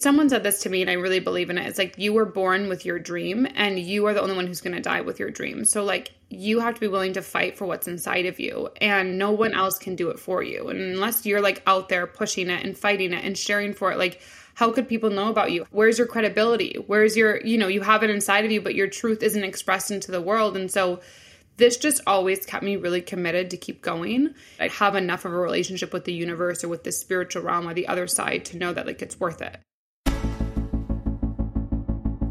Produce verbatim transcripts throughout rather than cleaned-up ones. Someone said this to me and I really believe in it. It's like, you were born with your dream and you are the only one who's going to die with your dream. So like, you have to be willing to fight for what's inside of you and no one else can do it for you. And unless you're like out there pushing it and fighting it and sharing for it, like, how could people know about you? Where's your credibility? Where's your, you know, you have it inside of you, but your truth isn't expressed into the world. And so this just always kept me really committed to keep going. I have enough of a relationship with the universe or with the spiritual realm or the other side to know that like, it's worth it.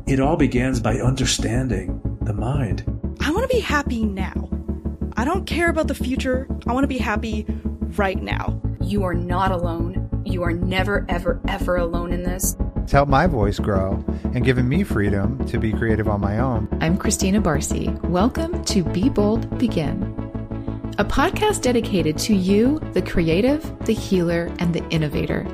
It all begins by understanding the mind. I want to be happy now. I don't care about the future. I want to be happy right now. You are not alone. You are never, ever, ever alone in this. It's helped my voice grow and given me freedom to be creative on my own. I'm Christina Barsi. Welcome to Be Bold Begin, a podcast dedicated to you, the creative, the healer, and the innovator.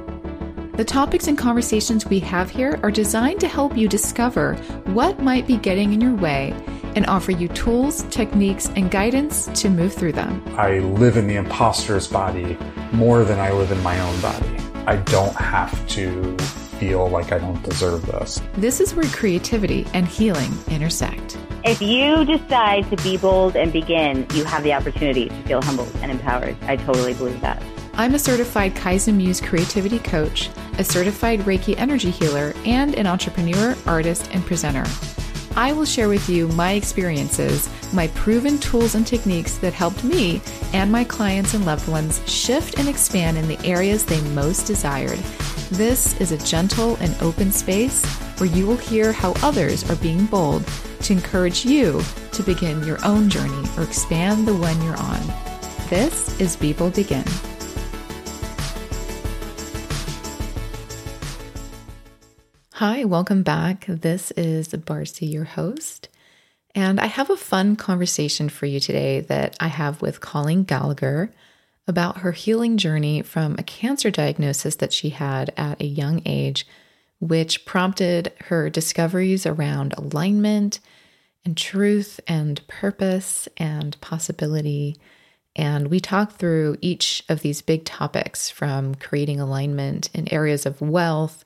The topics and conversations we have here are designed to help you discover what might be getting in your way and offer you tools, techniques, and guidance to move through them. I live in the imposter's body more than I live in my own body. I don't have to feel like I don't deserve this. This is where creativity and healing intersect. If you decide to be bold and begin, you have the opportunity to feel humbled and empowered. I totally believe that. I'm a certified Kaizen Muse Creativity Coach, a certified Reiki energy healer, and an entrepreneur, artist, and presenter. I will share with you my experiences, my proven tools and techniques that helped me and my clients and loved ones shift and expand in the areas they most desired. This is a gentle and open space where you will hear how others are being bold to encourage you to begin your own journey or expand the one you're on. This is Be Bold Begin. Hi, welcome back. This is Barsi, your host, and I have a fun conversation for you today that I have with Colleen Gallagher about her healing journey from a cancer diagnosis that she had at a young age, which prompted her discoveries around alignment and truth and purpose and possibility. And we talk through each of these big topics, from creating alignment in areas of wealth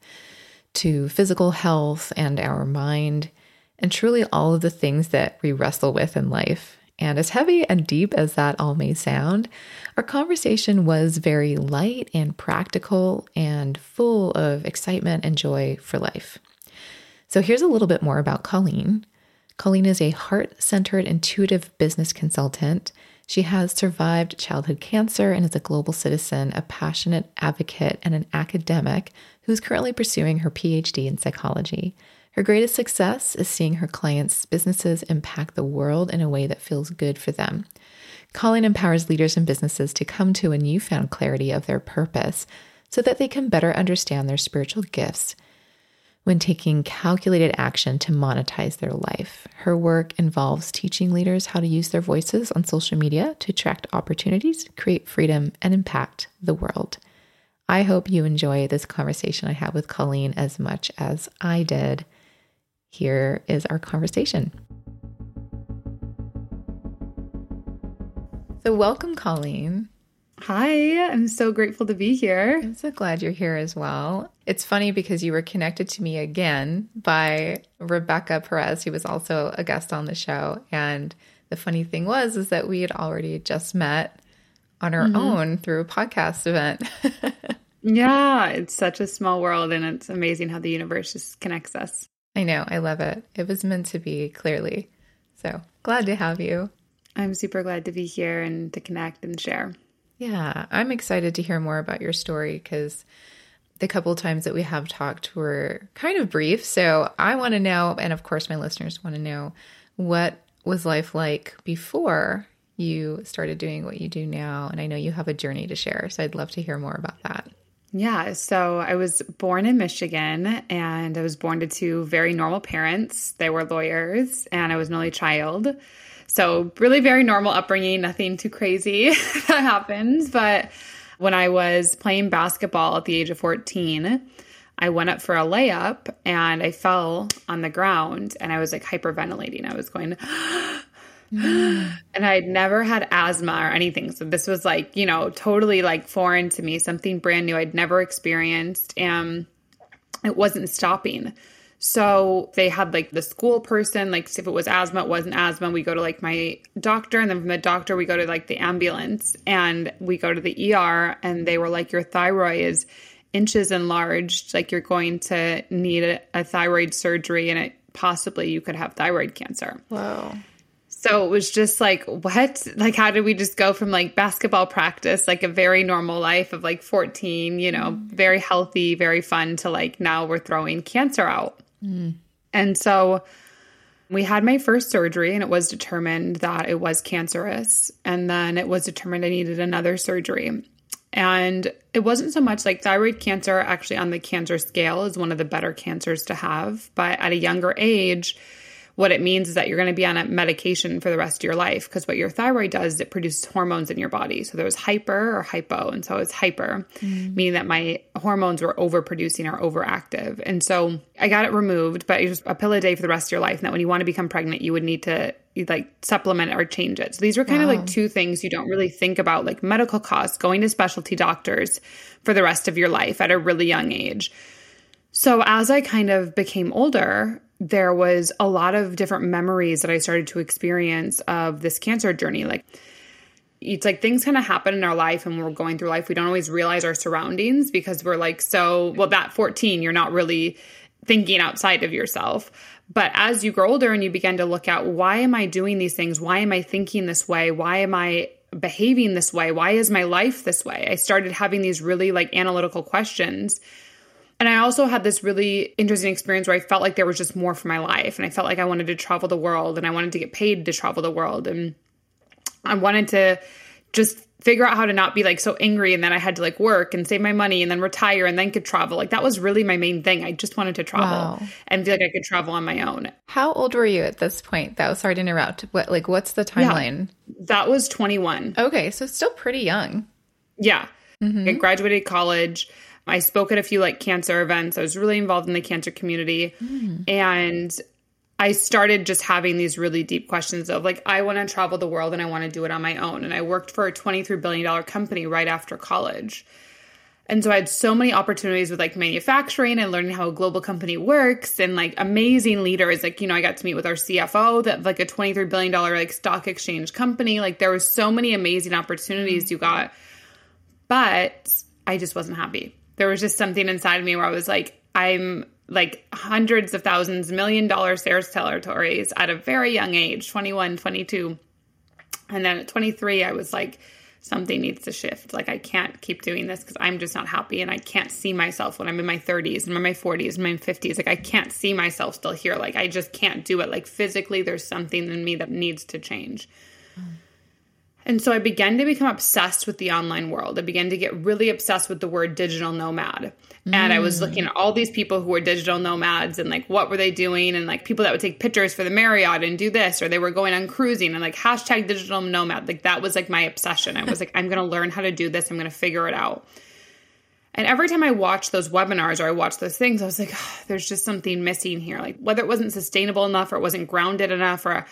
to physical health and our mind, and truly all of the things that we wrestle with in life. And as heavy and deep as that all may sound, our conversation was very light and practical and full of excitement and joy for life. So here's a little bit more about Colleen. Colleen is a heart-centered, intuitive business consultant. She has survived childhood cancer and is a global citizen, a passionate advocate, and an academic who's currently pursuing her P H D in psychology. Her greatest success is seeing her clients' businesses impact the world in a way that feels good for them. Colleen empowers leaders and businesses to come to a newfound clarity of their purpose so that they can better understand their spiritual gifts when taking calculated action to monetize their life. Her work involves teaching leaders how to use their voices on social media to attract opportunities, create freedom, and impact the world. I hope you enjoy this conversation I had with Colleen as much as I did. Here is our conversation. So welcome, Colleen. Hi, I'm so grateful to be here. I'm so glad you're here as well. It's funny because you were connected to me again by Rebecca Perez, who was also a guest on the show. And the funny thing was, is that we had already just met on our mm-hmm. own through a podcast event. Yeah, it's such a small world, and it's amazing how the universe just connects us. I know. I love it. It was meant to be, clearly. So glad to have you. I'm super glad to be here and to connect and share. Yeah, I'm excited to hear more about your story because the couple of times that we have talked were kind of brief. So I want to know, and of course my listeners want to know, what was life like before you started doing what you do now? And I know you have a journey to share, so I'd love to hear more about that. Yeah, so I was born in Michigan, and I was born to two very normal parents. They were lawyers, and I was an only child. So really very normal upbringing, nothing too crazy that happens. But when I was playing basketball at the age of fourteen, I went up for a layup and I fell on the ground and I was like hyperventilating. I was going, and I'd never had asthma or anything. So this was like, you know, totally like foreign to me, something brand new I'd never experienced. And it wasn't stopping. So they had like the school person, like if it was asthma, it wasn't asthma. We go to like my doctor, and then from the doctor, we go to like the ambulance, and we go to the E R, and they were like, your thyroid is inches enlarged. Like you're going to need a, a thyroid surgery, and it possibly you could have thyroid cancer. Wow. So it was just like, what? Like, how did we just go from like basketball practice, like a very normal life of like fourteen, you know, mm. very healthy, very fun, to like now we're throwing cancer out. Mm. And so we had my first surgery, and it was determined that it was cancerous. And then it was determined I needed another surgery. And it wasn't so much like thyroid cancer, actually on the cancer scale is one of the better cancers to have. But at a younger age, what it means is that you're going to be on a medication for the rest of your life, because what your thyroid does is it produces hormones in your body. So there was hyper or hypo. And so it's hyper, mm. meaning that my hormones were overproducing or overactive. And so I got it removed, but it was a pill a day for the rest of your life. And that when you want to become pregnant, you would need to like supplement or change it. So these were kind wow. of like two things you don't really think about, like medical costs, going to specialty doctors for the rest of your life at a really young age. So as I kind of became older, there was a lot of different memories that I started to experience of this cancer journey. Like, it's like things kind of happen in our life, and when we're going through life, we don't always realize our surroundings, because we're like, so, well, at fourteen, you're not really thinking outside of yourself. But as you grow older and you begin to look at, why am I doing these things? Why am I thinking this way? Why am I behaving this way? Why is my life this way? I started having these really like analytical questions. And I also had this really interesting experience where I felt like there was just more for my life. And I felt like I wanted to travel the world, and I wanted to get paid to travel the world. And I wanted to just figure out how to not be like so angry. And then I had to like work and save my money and then retire and then could travel. Like that was really my main thing. I just wanted to travel wow. and feel like I could travel on my own. How old were you at this point? That was sorry to interrupt. What, like what's the timeline? Yeah, that was twenty-one. Okay. So still pretty young. Yeah. Mm-hmm. I graduated college. I spoke at a few like cancer events. I was really involved in the cancer community. Mm. And I started just having these really deep questions of like, I want to travel the world and I want to do it on my own. And I worked for a twenty-three billion dollars company right after college. And so I had so many opportunities with like manufacturing and learning how a global company works, and like amazing leaders. Like, you know, I got to meet with our C F O, that like a twenty-three billion dollars like stock exchange company. Like there were so many amazing opportunities mm. you got, but I just wasn't happy. There was just something inside of me where I was like, I'm like hundreds of thousands, million dollar sales territories at a very young age, twenty-one, twenty-two. And then at twenty-three, I was like, something needs to shift. Like I can't keep doing this because I'm just not happy, and I can't see myself when I'm in my thirties and in my forties and my fifties. Like I can't see myself still here. Like I just can't do it. Like physically, there's something in me that needs to change. Mm. And so I began to become obsessed with the online world. I began to get really obsessed with the word digital nomad. And mm. I was looking at all these people who were digital nomads, and like, what were they doing? And like people that would take pictures for the Marriott and do this, or they were going on cruising, and like hashtag digital nomad. Like that was like my obsession. I was like, I'm going to learn how to do this. I'm going to figure it out. And every time I watched those webinars or I watched those things, I was like, oh, there's just something missing here. Like whether it wasn't sustainable enough or it wasn't grounded enough, or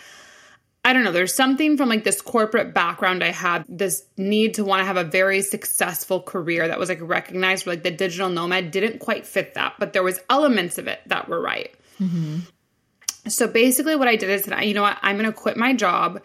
I don't know, there's something from like this corporate background I had, this need to want to have a very successful career that was like recognized for like the digital nomad didn't quite fit that, but there was elements of it that were right. Mm-hmm. So basically what I did is, you know what, I'm going to quit my job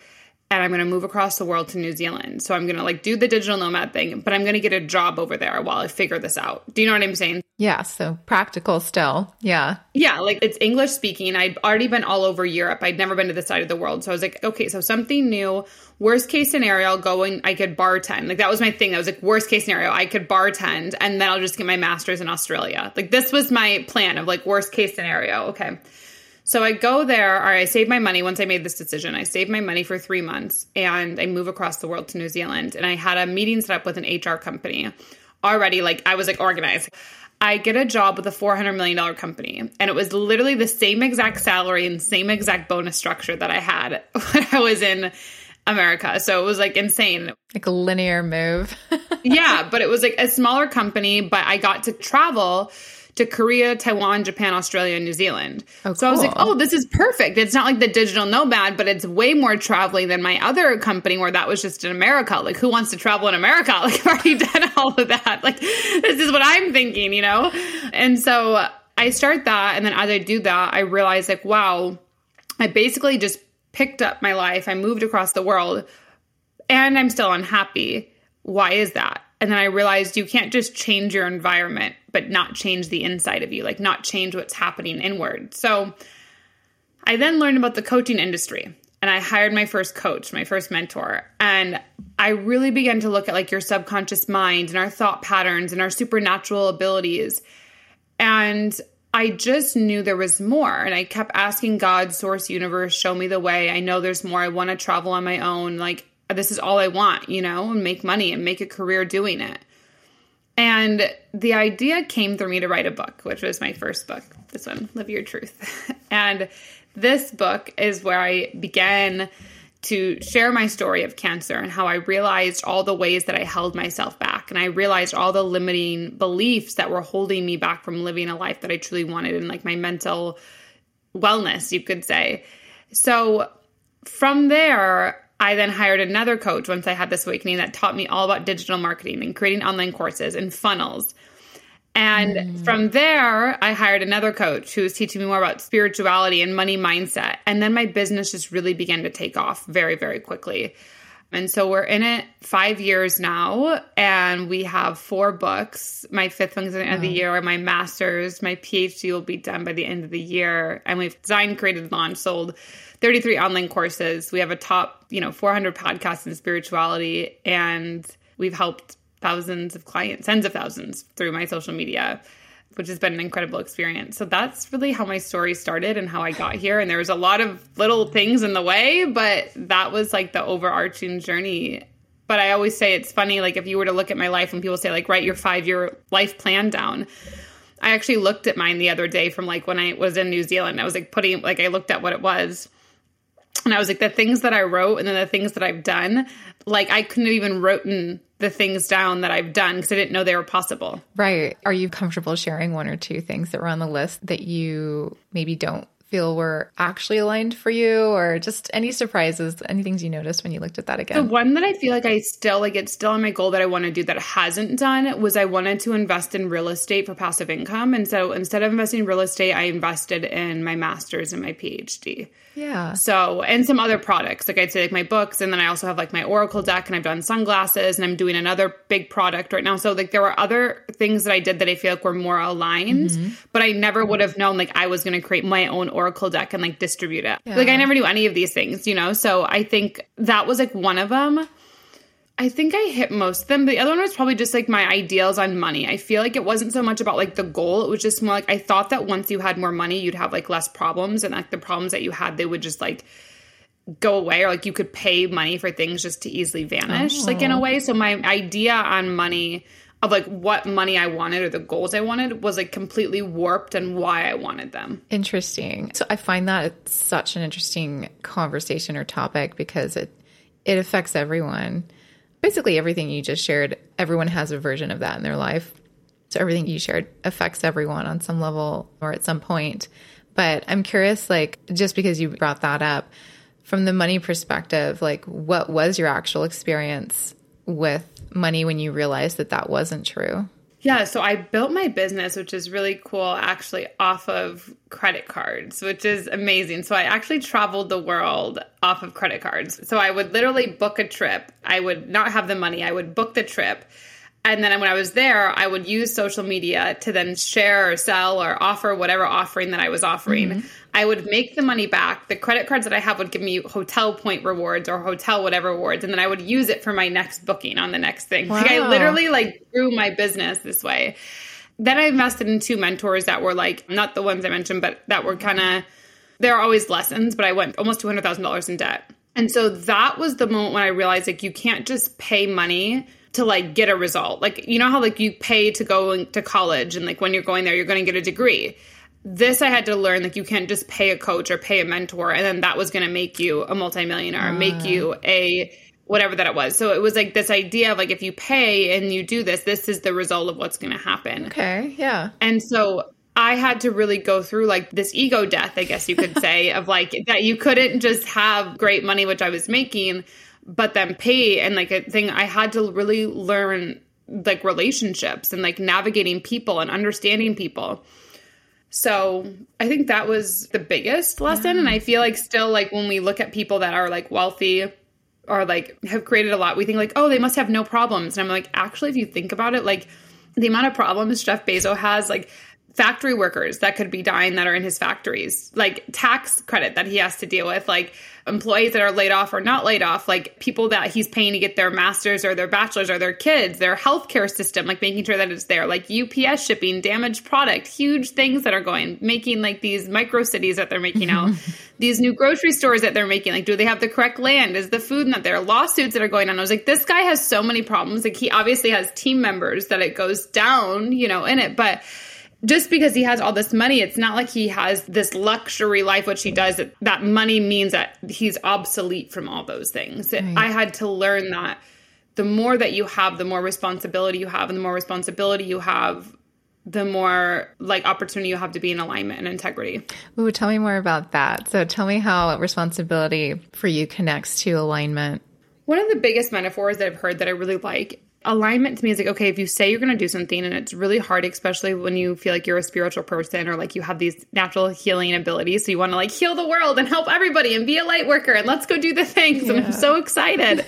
and I'm going to move across the world to New Zealand. So I'm going to like do the digital nomad thing, but I'm going to get a job over there while I figure this out. Do you know what I'm saying? Yeah. So practical still. Yeah. Yeah. Like it's English speaking. I'd already been all over Europe. I'd never been to this side of the world. So I was like, okay, so something new, worst case scenario, going, I could bartend. Like that was my thing. I was like, worst case scenario, I could bartend, and then I'll just get my master's in Australia. Like this was my plan of like worst case scenario. Okay. So I go there, or I save my money. Once I made this decision, I saved my money for three months and I move across the world to New Zealand. And I had a meeting set up with an H R company already. Like I was like organized. I get a job with a four hundred million dollars company, and it was literally the same exact salary and same exact bonus structure that I had when I was in America. So it was like insane. Like a linear move. Yeah, but it was like a smaller company, but I got to travel to Korea, Taiwan, Japan, Australia, and New Zealand. Oh, so cool. I was like, oh, this is perfect. It's not like the digital nomad, but it's way more traveling than my other company where that was just in America. Like who wants to travel in America? Like I've already done all of that. Like this is what I'm thinking, you know? And so I start that, and then as I do that, I realize, like, wow, I basically just picked up my life. I moved across the world and I'm still unhappy. Why is that? And then I realized you can't just change your environment, but not change the inside of you, like not change what's happening inward. So I then learned about the coaching industry, and I hired my first coach, my first mentor. And I really began to look at like your subconscious mind and our thought patterns and our supernatural abilities. And I just knew there was more. And I kept asking God, source, universe, show me the way. I know there's more. I want to travel on my own. Like, this is all I want, you know, and make money and make a career doing it. And the idea came through me to write a book, which was my first book, this one, Live Your Truth. And this book is where I began to share my story of cancer and how I realized all the ways that I held myself back. And I realized all the limiting beliefs that were holding me back from living a life that I truly wanted and like my mental wellness, you could say. So from there, I then hired another coach once I had this awakening that taught me all about digital marketing and creating online courses and funnels. And mm. from there, I hired another coach who was teaching me more about spirituality and money mindset. And then my business just really began to take off very, very quickly. And so we're in it five years now, and we have four books. My fifth one's at the end wow. of the year, my master's, my PhD will be done by the end of the year. And we've designed, created, launched, sold thirty-three online courses. We have a top, you know, four hundred podcasts in spirituality, and we've helped thousands of clients, tens of thousands through my social media, which has been an incredible experience. So that's really how my story started and how I got here. And there was a lot of little things in the way, but that was like the overarching journey. But I always say it's funny, like if you were to look at my life and people say like, write your five-year life plan down. I actually looked at mine the other day from like when I was in New Zealand. I was like putting, like I looked at what it was. And I was like, the things that I wrote and then the things that I've done, like I couldn't have even written the things down that I've done because I didn't know they were possible. Right. Are you comfortable sharing one or two things that were on the list that you maybe don't feel were actually aligned for you, or just any surprises, any things you noticed when you looked at that again? The one that I feel like I still, like it's still on my goal that I want to do that I hasn't done was I wanted to invest in real estate for passive income. And so instead of investing in real estate, I invested in my master's and my PhD. Yeah. So, and some other products, like I'd say like my books. And then I also have like my Oracle deck, and I've done sunglasses, and I'm doing another big product right now. So like there were other things that I did that I feel like were more aligned, mm-hmm. but I never would have known like I was going to create my own Oracle deck and like distribute it. Yeah. Like I never knew any of these things, you know? So I think that was like one of them. I think I hit most of them. The other one was probably just like my ideals on money. I feel like it wasn't so much about like the goal. It was just more like, I thought that once you had more money, you'd have like less problems, and like the problems that you had, they would just like go away, or like you could pay money for things just to easily vanish, oh. like in a way. So my idea on money of like what money I wanted or the goals I wanted was like completely warped and why I wanted them. Interesting. So I find that it's such an interesting conversation or topic because it, it affects everyone. Basically everything you just shared, everyone has a version of that in their life. So everything you shared affects everyone on some level or at some point. But I'm curious, like just because you brought that up, from the money perspective, like what was your actual experience with money when you realized that that wasn't true? Yeah. So I built my business, which is really cool, actually off of credit cards, which is amazing. So I actually traveled the world off of credit cards. So I would literally book a trip. I would not have the money. I would book the trip. And then when I was there, I would use social media to then share or sell or offer whatever offering that I was offering. Mm-hmm. I would make the money back. The credit cards that I have would give me hotel point rewards or hotel whatever rewards. And then I would use it for my next booking on the next thing. Wow. Like I literally like grew my business this way. Then I invested in two mentors that were like, not the ones I mentioned, but that were kind of, there are always lessons, but I went almost two hundred thousand dollars in debt. And so that was the moment when I realized like you can't just pay money to like get a result. Like, you know how like you pay to go to college and like when you're going there, you're going to get a degree. This I had to learn, like you can't just pay a coach or pay a mentor and then that was going to make you a multimillionaire, uh. make you a whatever that it was. So it was like this idea of like, if you pay and you do this, this is the result of what's going to happen. Okay. Yeah. And so I had to really go through like this ego death, I guess you could say, of like that you couldn't just have great money, which I was making, but then pay. And like a thing I had to really learn, like relationships and like navigating people and understanding people. So I think that was the biggest lesson. Yeah. And I feel like still like when we look at people that are like wealthy or like have created a lot, we think like, oh, they must have no problems. And I'm like, actually, if you think about it, like the amount of problems Jeff Bezos has, like factory workers that could be dying that are in his factories, like tax credit that he has to deal with, like employees that are laid off or not laid off, like people that he's paying to get their master's or their bachelor's or their kids, their healthcare system, like making sure that it's there, like U P S shipping, damaged product, huge things that are going, making like these micro cities that they're making out, these new grocery stores that they're making, like, do they have the correct land? Is the food not there? Lawsuits that are going on. I was like, this guy has so many problems. Like he obviously has team members that it goes down, you know, in it, but just because he has all this money, it's not like he has this luxury life, which he does. That, that money means that he's obsolete from all those things. Right. I had to learn that the more that you have, the more responsibility you have. And the more responsibility you have, the more like opportunity you have to be in alignment and integrity. Ooh, tell me more about that. So tell me how responsibility for you connects to alignment. One of the biggest metaphors that I've heard that I really like, alignment to me is like, okay, if you say you're going to do something and it's really hard, especially when you feel like you're a spiritual person or like you have these natural healing abilities. So you want to like heal the world and help everybody and be a light worker and let's go do the things. Yeah. And I'm so excited,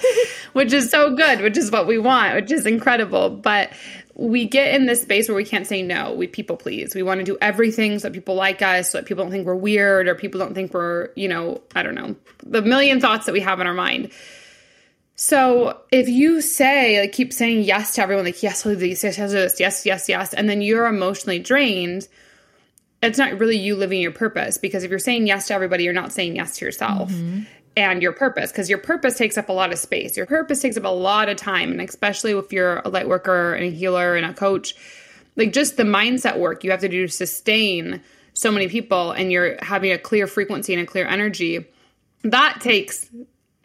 which is so good, which is what we want, which is incredible. But we get in this space where we can't say no. We people please. We want to do everything so that people like us, so that people don't think we're weird or people don't think we're, you know, I don't know, the million thoughts that we have in our mind. So if you say, like, keep saying yes to everyone, like, yes, we'll do this, yes, yes, yes, yes, yes, yes, and then you're emotionally drained, it's not really you living your purpose. Because if you're saying yes to everybody, you're not saying yes to yourself mm-hmm. and your purpose. Because your purpose takes up a lot of space. Your purpose takes up a lot of time. And especially if you're a light worker and a healer and a coach, like, just the mindset work you have to do to sustain so many people and you're having a clear frequency and a clear energy, that takes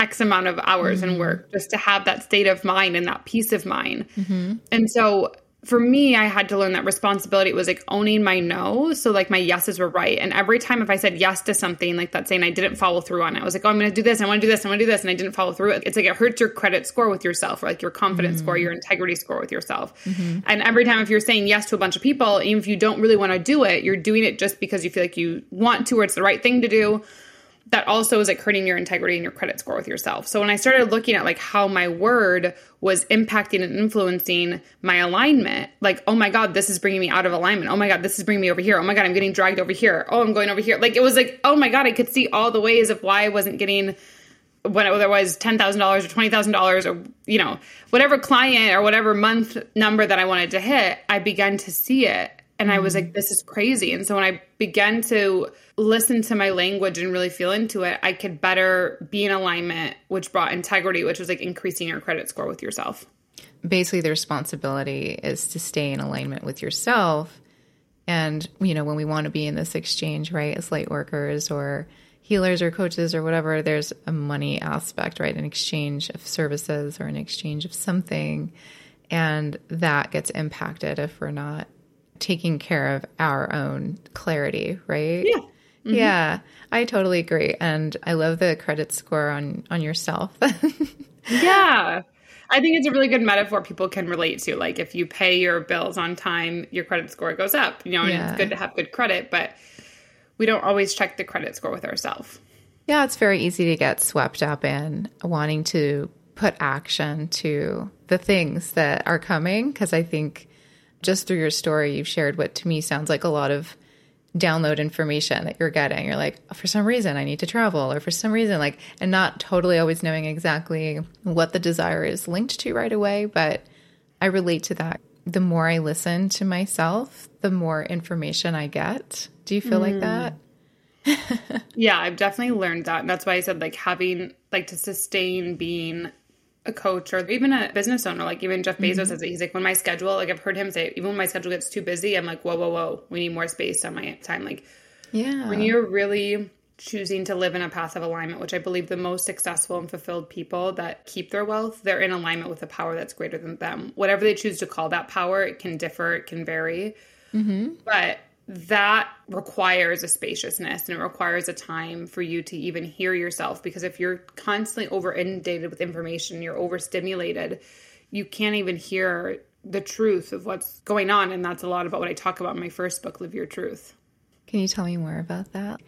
X amount of hours mm-hmm. and work just to have that state of mind and that peace of mind. Mm-hmm. And so for me, I had to learn that responsibility. It was like owning my no. So like my yeses were right. And every time if I said yes to something like that saying I didn't follow through on it, I was like, oh, I'm going to do this. I want to do this. I want to do this. And I didn't follow through. It's like it hurts your credit score with yourself or like your confidence mm-hmm. score, your integrity score with yourself. Mm-hmm. And every time if you're saying yes to a bunch of people, even if you don't really want to do it, you're doing it just because you feel like you want to or it's the right thing to do. That also is like hurting your integrity and your credit score with yourself. So when I started looking at like how my word was impacting and influencing my alignment, like, oh my God, this is bringing me out of alignment. Oh my God, this is bringing me over here. Oh my God, I'm getting dragged over here. Oh, I'm going over here. Like, it was like, oh my God, I could see all the ways of why I wasn't getting whether it was ten thousand dollars or twenty thousand dollars or, you know, whatever client or whatever month number that I wanted to hit, I began to see it. And I was like, this is crazy. And so when I began to listen to my language and really feel into it, I could better be in alignment, which brought integrity, which was like increasing your credit score with yourself. Basically, the responsibility is to stay in alignment with yourself. And, you know, when we want to be in this exchange, right, as light workers or healers or coaches or whatever, there's a money aspect, right, an exchange of services or an exchange of something. And that gets impacted if we're not taking care of our own clarity, right? Yeah. Mm-hmm. Yeah, I totally agree. And I love the credit score on, on yourself. Yeah. I think it's a really good metaphor people can relate to. Like if you pay your bills on time, your credit score goes up, you know, and yeah. It's good to have good credit, but we don't always check the credit score with ourselves. Yeah. It's very easy to get swept up in wanting to put action to the things that are coming. Cause I think just through your story, you've shared what to me sounds like a lot of download information that you're getting. You're like, oh, for some reason, I need to travel or for some reason, like, and not totally always knowing exactly what the desire is linked to right away. But I relate to that. The more I listen to myself, the more information I get. Do you feel mm. like that? Yeah, I've definitely learned that. And that's why I said like having like to sustain being a coach or even a business owner, like even Jeff Bezos mm-hmm. says it. He's like, when my schedule, like I've heard him say, even when my schedule gets too busy, I'm like, whoa, whoa, whoa, we need more space on my time. Like yeah, when you're really choosing to live in a path of alignment, which I believe the most successful and fulfilled people that keep their wealth, they're in alignment with a power that's greater than them. Whatever they choose to call that power, it can differ, it can vary. Mm-hmm. But that requires a spaciousness and it requires a time for you to even hear yourself, because if you're constantly over inundated with information, you're overstimulated, you can't even hear the truth of what's going on. And that's a lot about what I talk about in my first book, Live Your Truth. Can you tell me more about that?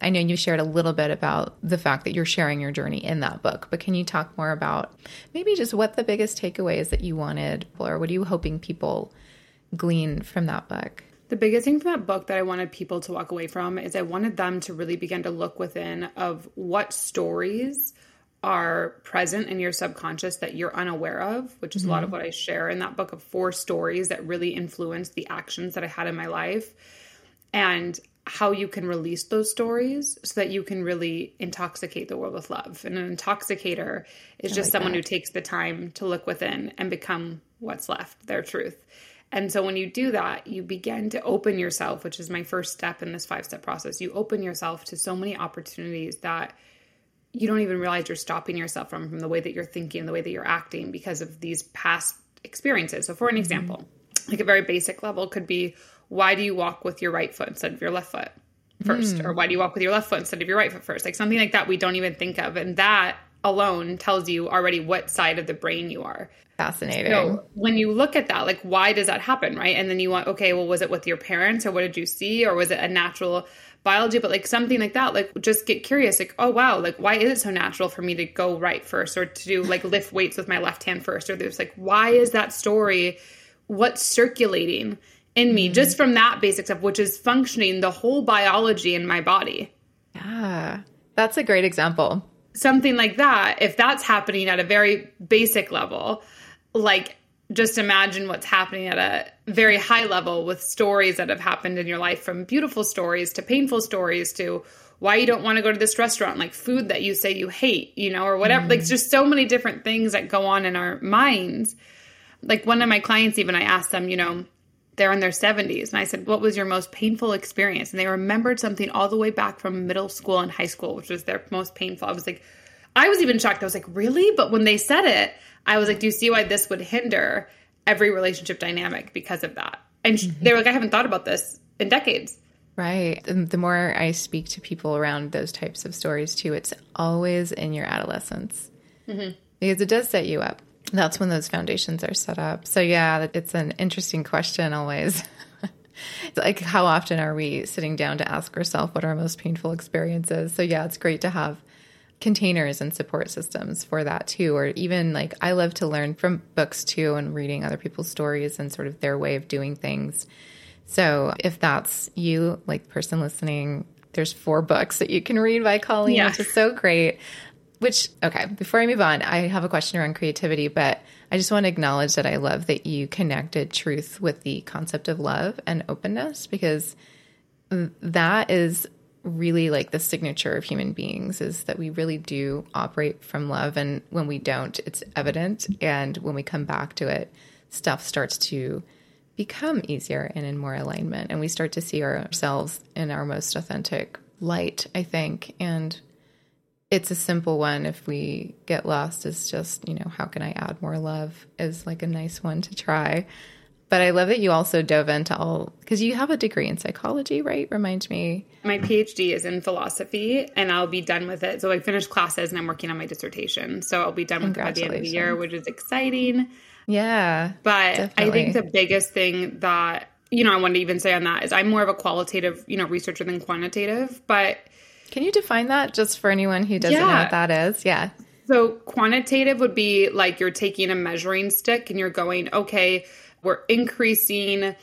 I know you shared a little bit about the fact that you're sharing your journey in that book, but can you talk more about maybe just what the biggest takeaway is that you wanted, or what are you hoping people glean from that book? The biggest thing from that book that I wanted people to walk away from is I wanted them to really begin to look within of what stories are present in your subconscious that you're unaware of, which is mm-hmm. a lot of what I share in that book of four stories that really influenced the actions that I had in my life, and how you can release those stories so that you can really intoxicate the world with love. And an intoxicator is I just like someone that. Who takes the time to look within and become what's left, their truth. And so when you do that, you begin to open yourself, which is my first step in this five-step process. You open yourself to so many opportunities that you don't even realize you're stopping yourself from, from the way that you're thinking, the way that you're acting, because of these past experiences. So for an example, mm-hmm. like a very basic level could be, why do you walk with your right foot instead of your left foot first? Mm. Or why do you walk with your left foot instead of your right foot first? Like something like that we don't even think of. And that alone tells you already what side of the brain you are. Fascinating. So when you look at that, like, why does that happen? Right. And then you want, okay, well, was it with your parents, or what did you see? Or was it a natural biology? But like something like that, like just get curious, like, oh wow, like why is it so natural for me to go right first, or to do like lift weights with my left hand first? Or there's like, why is that story? What's circulating in me, mm-hmm. just from that basic stuff, which is functioning the whole biology in my body. Yeah, that's a great example. Something like that, if that's happening at a very basic level, like just imagine what's happening at a very high level with stories that have happened in your life, from beautiful stories to painful stories to why you don't want to go to this restaurant, like food that you say you hate, you know, or whatever. Mm-hmm. Like just so many different things that go on in our minds. Like one of my clients, even I asked them, you know, they're in their seventies. And I said, what was your most painful experience? And they remembered something all the way back from middle school and high school, which was their most painful. I was like, I was even shocked. I was like, really? But when they said it, I was like, do you see why this would hinder every relationship dynamic because of that? And mm-hmm. they were like, I haven't thought about this in decades. Right. And the more I speak to people around those types of stories too, it's always in your adolescence mm-hmm. because it does set you up. That's when those foundations are set up. So yeah, it's an interesting question always. It's like, how often are we sitting down to ask ourselves what our most painful experience is? So yeah, it's great to have containers and support systems for that too. Or even like, I love to learn from books too, and reading other people's stories and sort of their way of doing things. So if that's you, like the person listening, there's four books that you can read by Colleen, yeah. which is so great. Which, okay, before I move on, I have a question around creativity, but I just want to acknowledge that I love that you connected truth with the concept of love and openness, because that is really like the signature of human beings, is that we really do operate from love. And when we don't, it's evident. And when we come back to it, stuff starts to become easier and in more alignment. And we start to see ourselves in our most authentic light, I think. And it's a simple one. If we get lost, it's just, you know, how can I add more love is like a nice one to try. But I love that you also dove into all, because you have a degree in psychology, right? Remind me. My PhD is in philosophy, and I'll be done with it. So I finished classes and I'm working on my dissertation. So I'll be done with it by the end of the year, which is exciting. Yeah. But definitely. I think the biggest thing that, you know, I wanted to even say on that is I'm more of a qualitative, you know, researcher than quantitative, but can you define that just for anyone who doesn't yeah. know what that is? Yeah. So quantitative would be like you're taking a measuring stick and you're going, okay, we're increasing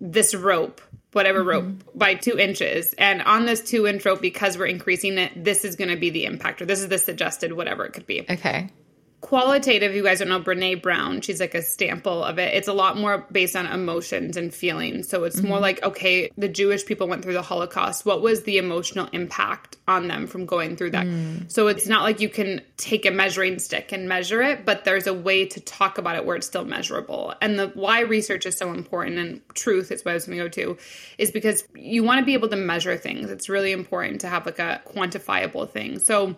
this rope, whatever mm-hmm. rope, by two inches. And on this two inch rope, because we're increasing it, this is going to be the impact, or this is the suggested, whatever it could be. Okay. Qualitative, you guys don't know Brene Brown. She's like a sample of it. It's a lot more based on emotions and feelings. So it's mm-hmm. more like, okay, the Jewish people went through the Holocaust. What was the emotional impact on them from going through that? Mm. So it's not like you can take a measuring stick and measure it, but there's a way to talk about it where it's still measurable. And the why research is so important, and truth is what I was going to go to, is because you want to be able to measure things. It's really important to have like a quantifiable thing. So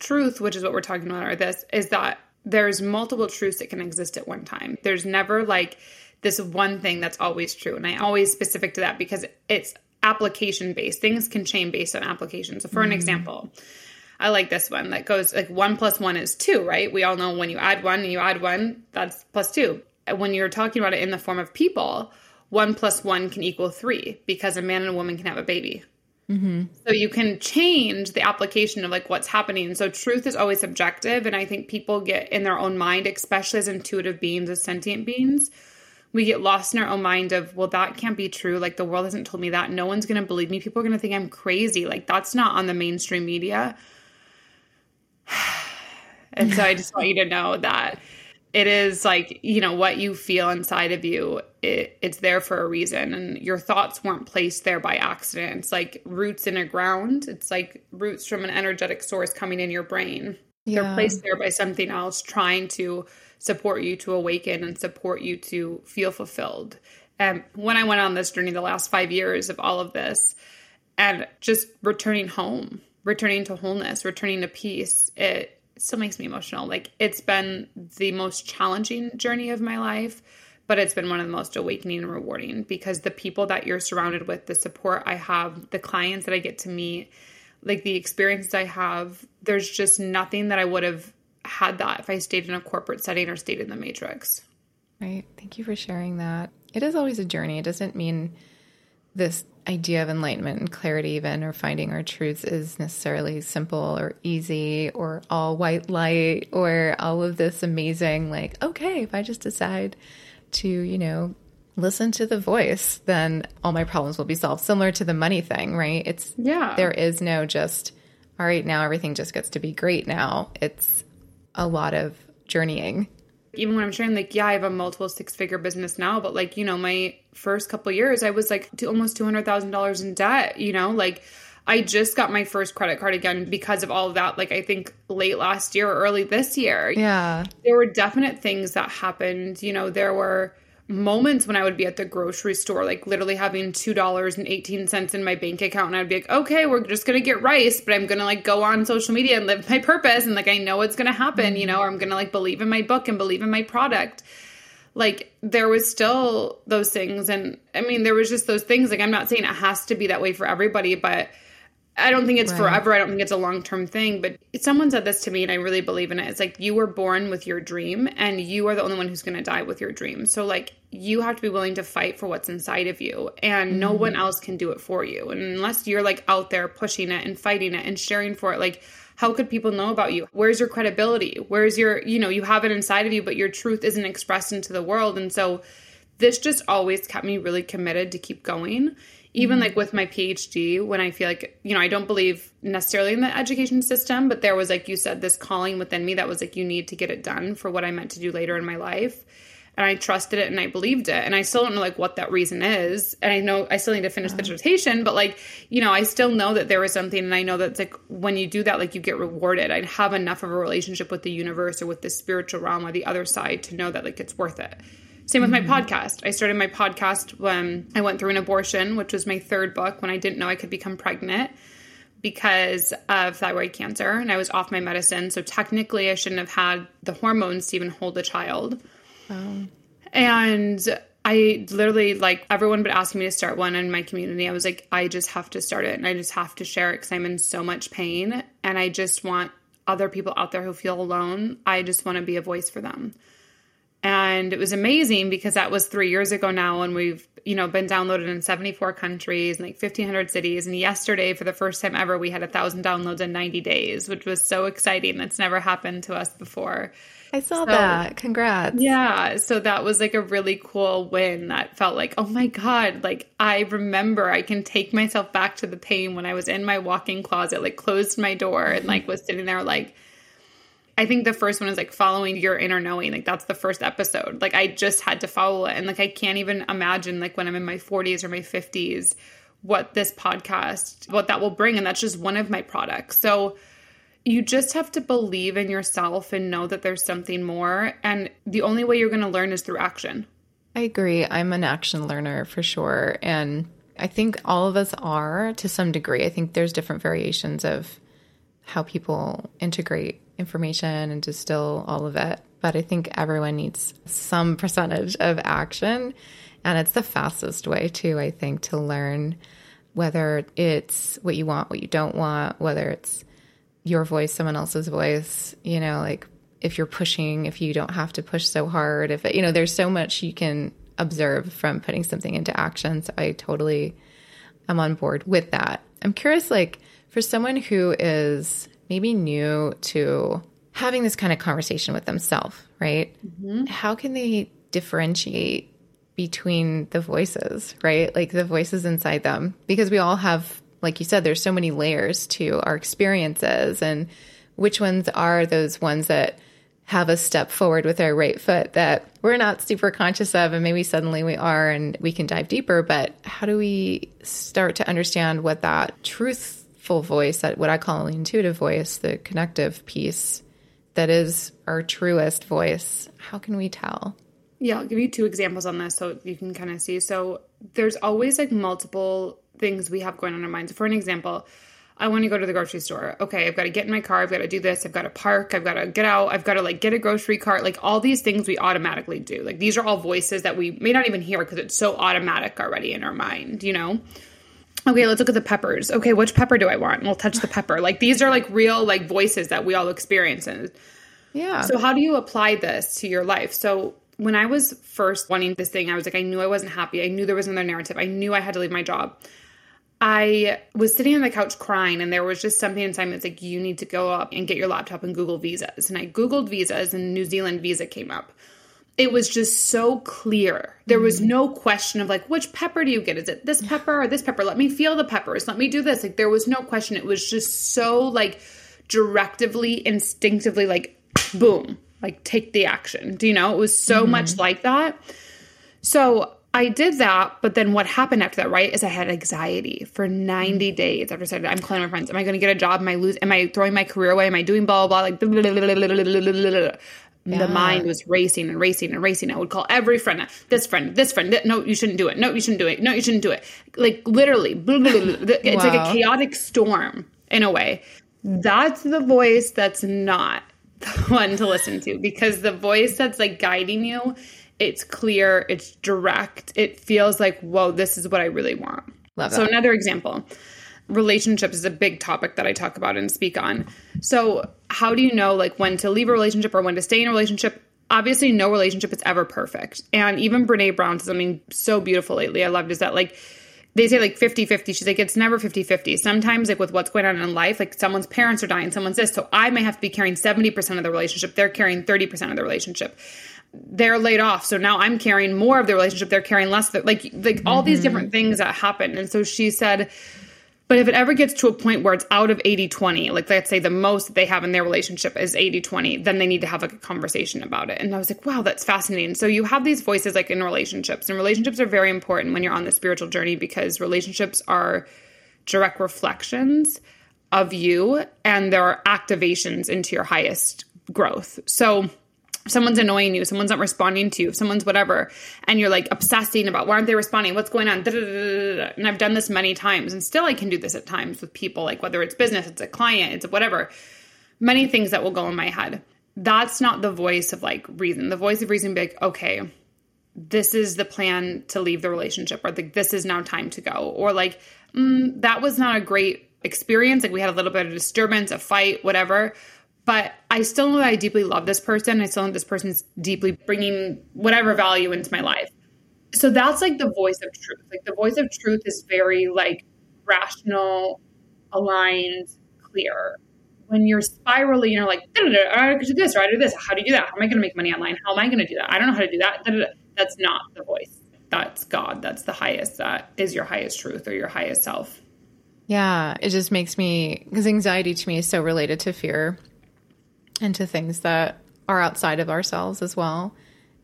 truth, which is what we're talking about, or this, is that there's multiple truths that can exist at one time. There's never like this one thing that's always true. And I always specific to that because it's application-based. Things can change based on application. So for mm-hmm. an example, I like this one that goes like one plus one is two, right? We all know when you add one and you add one, that's plus two. When you're talking about it in the form of people, one plus one can equal three because a man and a woman can have a baby. Mm-hmm. So you can change the application of like what's happening. So truth is always subjective. And I think people get in their own mind, especially as intuitive beings, as sentient beings, we get lost in our own mind of, well, that can't be true. Like the world hasn't told me that. No one's going to believe me. People are going to think I'm crazy. Like that's not on the mainstream media. And so I just want you to know that it is like, you know, what you feel inside of you, it, it's there for a reason. And your thoughts weren't placed there by accident. It's like roots in a ground. It's like roots from an energetic source coming in your brain. Yeah. They're placed there by something else trying to support you to awaken and support you to feel fulfilled. And um, when I went on this journey, the last five years of all of this and just returning home, returning to wholeness, returning to peace, it still makes me emotional. Like it's been the most challenging journey of my life, but it's been one of the most awakening and rewarding because the people that you're surrounded with, the support I have, the clients that I get to meet, like the experiences I have, there's just nothing that I would have had that if I stayed in a corporate setting or stayed in the matrix. Right. Thank you for sharing that. It is always a journey. It doesn't mean this idea of enlightenment and clarity even, or finding our truths is necessarily simple or easy or all white light or all of this amazing, like, okay, if I just decide to, you know, listen to the voice, then all my problems will be solved. Similar to the money thing, right? It's, yeah, there is no just, all right, now everything just gets to be great now. It's a lot of journeying. Even when I'm sharing, like, yeah, I have a multiple six-figure business now, but, like, you know, my first couple of years, I was, like, to almost two hundred thousand dollars in debt, you know? Like, I just got my first credit card again because of all of that, like, I think late last year or early this year. Yeah. There were definite things that happened. You know, there were moments when I would be at the grocery store, like, literally having two dollars and eighteen cents in my bank account, and I'd be like, okay, we're just going to get rice, but I'm going to, like, go on social media and live my purpose, and, like, I know it's going to happen, you know, or I'm going to, like, believe in my book and believe in my product. Like, there was still those things, and, I mean, there was just those things. Like, I'm not saying it has to be that way for everybody, but I don't think it's right. forever. I don't think it's a long-term thing, but someone said this to me and I really believe in it. It's like, you were born with your dream and you are the only one who's going to die with your dream. So like you have to be willing to fight for what's inside of you and mm-hmm. no one else can do it for you. And unless you're like out there pushing it and fighting it and sharing for it, like how could people know about you? Where's your credibility? Where's your, you know, you have it inside of you, but your truth isn't expressed into the world. And so this just always kept me really committed to keep going. Even like with my P H D, when I feel like, you know, I don't believe necessarily in the education system, but there was, like you said, this calling within me that was like, you need to get it done for what I meant to do later in my life. And I trusted it and I believed it. And I still don't know like what that reason is. And I know I still need to finish yeah. the dissertation, but like, you know, I still know that there was something. And I know that's like, when you do that, like you get rewarded. I'd have enough of a relationship with the universe or with the spiritual realm or the other side to know that like, it's worth it. Same with my mm-hmm. podcast. I started my podcast when I went through an abortion, which was my third book, when I didn't know I could become pregnant because of thyroid cancer. And I was off my medicine. So technically, I shouldn't have had the hormones to even hold a child. Wow. And I literally, like, everyone but asking me to start one in my community. I was like, I just have to start it. And I just have to share it because I'm in so much pain. And I just want other people out there who feel alone. I just want to be a voice for them. And it was amazing because that was three years ago now, and we've, you know, been downloaded in seventy-four countries and like fifteen hundred cities. And yesterday, for the first time ever, we had a thousand downloads in ninety days, which was so exciting. That's never happened to us before. I saw so, that. Congrats. Yeah. So that was like a really cool win that felt like, oh my God, like I remember I can take myself back to the pain when I was in my walk-in closet, like closed my door and like was sitting there like, I think the first one is like following your inner knowing. Like that's the first episode. Like I just had to follow it. And like, I can't even imagine like when I'm in my forties or my fifties, what this podcast, what that will bring. And that's just one of my products. So you just have to believe in yourself and know that there's something more. And the only way you're going to learn is through action. I agree. I'm an action learner for sure. And I think all of us are to some degree. I think there's different variations of how people integrate information and distill all of it. But I think everyone needs some percentage of action. And it's the fastest way too, I think, to learn whether it's what you want, what you don't want, whether it's your voice, someone else's voice, you know, like if you're pushing, if you don't have to push so hard, if it, you know, there's so much you can observe from putting something into action. So I totally am on board with that. I'm curious, like, for someone who is maybe new to having this kind of conversation with themselves, right? Mm-hmm. How can they differentiate between the voices, right? Like the voices inside them, because we all have, like you said, there's so many layers to our experiences, and which ones are those ones that have us step forward with our right foot that we're not super conscious of, and maybe suddenly we are, and we can dive deeper. But how do we start to understand what that truthful voice, that what I call an intuitive voice, the connective piece that is our truest voice, how can we tell? Yeah, I'll give you two examples on this so you can kind of see. So there's always like multiple things we have going on in our minds. For an example, I want to go to the grocery store. Okay, I've got to get in my car. I've got to do this. I've got to park. I've got to get out. I've got to like get a grocery cart. Like all these things we automatically do. Like these are all voices that we may not even hear because it's so automatic already in our mind, you know? Okay, let's look at the peppers. Okay, which pepper do I want? And we'll touch the pepper. Like these are like real like voices that we all experience. And yeah. So how do you apply this to your life? So when I was first wanting this thing, I was like, I knew I wasn't happy. I knew there was another narrative. I knew I had to leave my job. I was sitting on the couch crying, and there was just something inside me that's like, you need to go up and get your laptop and Google visas. And I Googled visas, and New Zealand visa came up. It was just so clear. There was no question of like, which pepper do you get? Is it this pepper or this pepper? Let me feel the peppers. Let me do this. Like there was no question. It was just so like directively, instinctively, like boom, like take the action. Do you know? It was so mm-hmm. much like that. So I did that, but then what happened after that, right, is I had anxiety for ninety days after I started. I'm calling my friends. Am I going to get a job? Am I lose? Am I throwing my career away? Am I doing blah, blah, blah? Like, blah, blah, blah, blah, blah, blah, blah. Yeah. The mind was racing and racing and racing. I would call every friend, this friend, this friend. Th- no, you shouldn't do it. No, you shouldn't do it. No, you shouldn't do it. Like literally, blah, blah, blah, blah. It's wow. Like a chaotic storm in a way. That's the voice that's not the one to listen to, because the voice that's like guiding you, it's clear, it's direct, it feels like, whoa, this is what I really want. Love that. So another example, relationships is a big topic that I talk about and speak on. So how do you know like when to leave a relationship or when to stay in a relationship? Obviously, no relationship is ever perfect. And even Brene Brown says something so beautiful lately I loved, is that like, they say like fifty-fifty. She's like, it's never fifty-fifty. Sometimes like with what's going on in life, like someone's parents are dying, someone's this. So I may have to be carrying seventy percent of the relationship. They're carrying thirty percent of the relationship. They're laid off. So now I'm carrying more of the relationship. They're carrying less. Like, like mm-hmm. all these different things that happen. And so she said, but if it ever gets to a point where it's out of eighty twenty, like let's say the most that they have in their relationship is eighty twenty, then they need to have like a conversation about it. And I was like, wow, that's fascinating. So you have these voices like in relationships, and relationships are very important when you're on the spiritual journey, because relationships are direct reflections of you, and there are activations into your highest growth. So if someone's annoying you, someone's not responding to you, if someone's whatever, and you're like obsessing about why aren't they responding, what's going on, da, da, da, da, da. And I've done this many times, and still I can do this at times with people, like whether it's business, it's a client, it's whatever, many things that will go in my head. That's not the voice of like reason. The voice of reason be like, okay, this is the plan to leave the relationship, or like this is now time to go, or like mm, that was not a great experience, like we had a little bit of disturbance, a fight, whatever. But I still know that I deeply love this person. I still know this person's deeply bringing whatever value into my life. So that's like the voice of truth. Like the voice of truth is very like rational, aligned, clear. When you're spiraling, you're like, da, da, da, I could do this, or I do this. How do you do that? How am I going to make money online? How am I going to do that? I don't know how to do that. Da, da, da. That's not the voice. That's God. That's the highest. That is your highest truth or your highest self. Yeah. It just makes me, because anxiety to me is so related to fear. Into things that are outside of ourselves as well.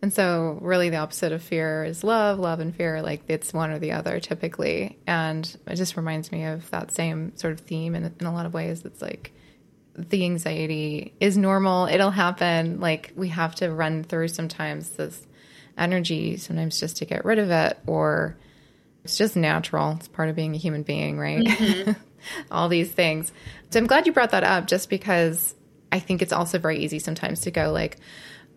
And so really the opposite of fear is love, love and fear. Like it's one or the other typically. And it just reminds me of that same sort of theme in, in a lot of ways. It's like the anxiety is normal. It'll happen. Like we have to run through sometimes this energy, sometimes just to get rid of it, or it's just natural. It's part of being a human being, right? Mm-hmm. All these things. So I'm glad you brought that up, just because I think it's also very easy sometimes to go like,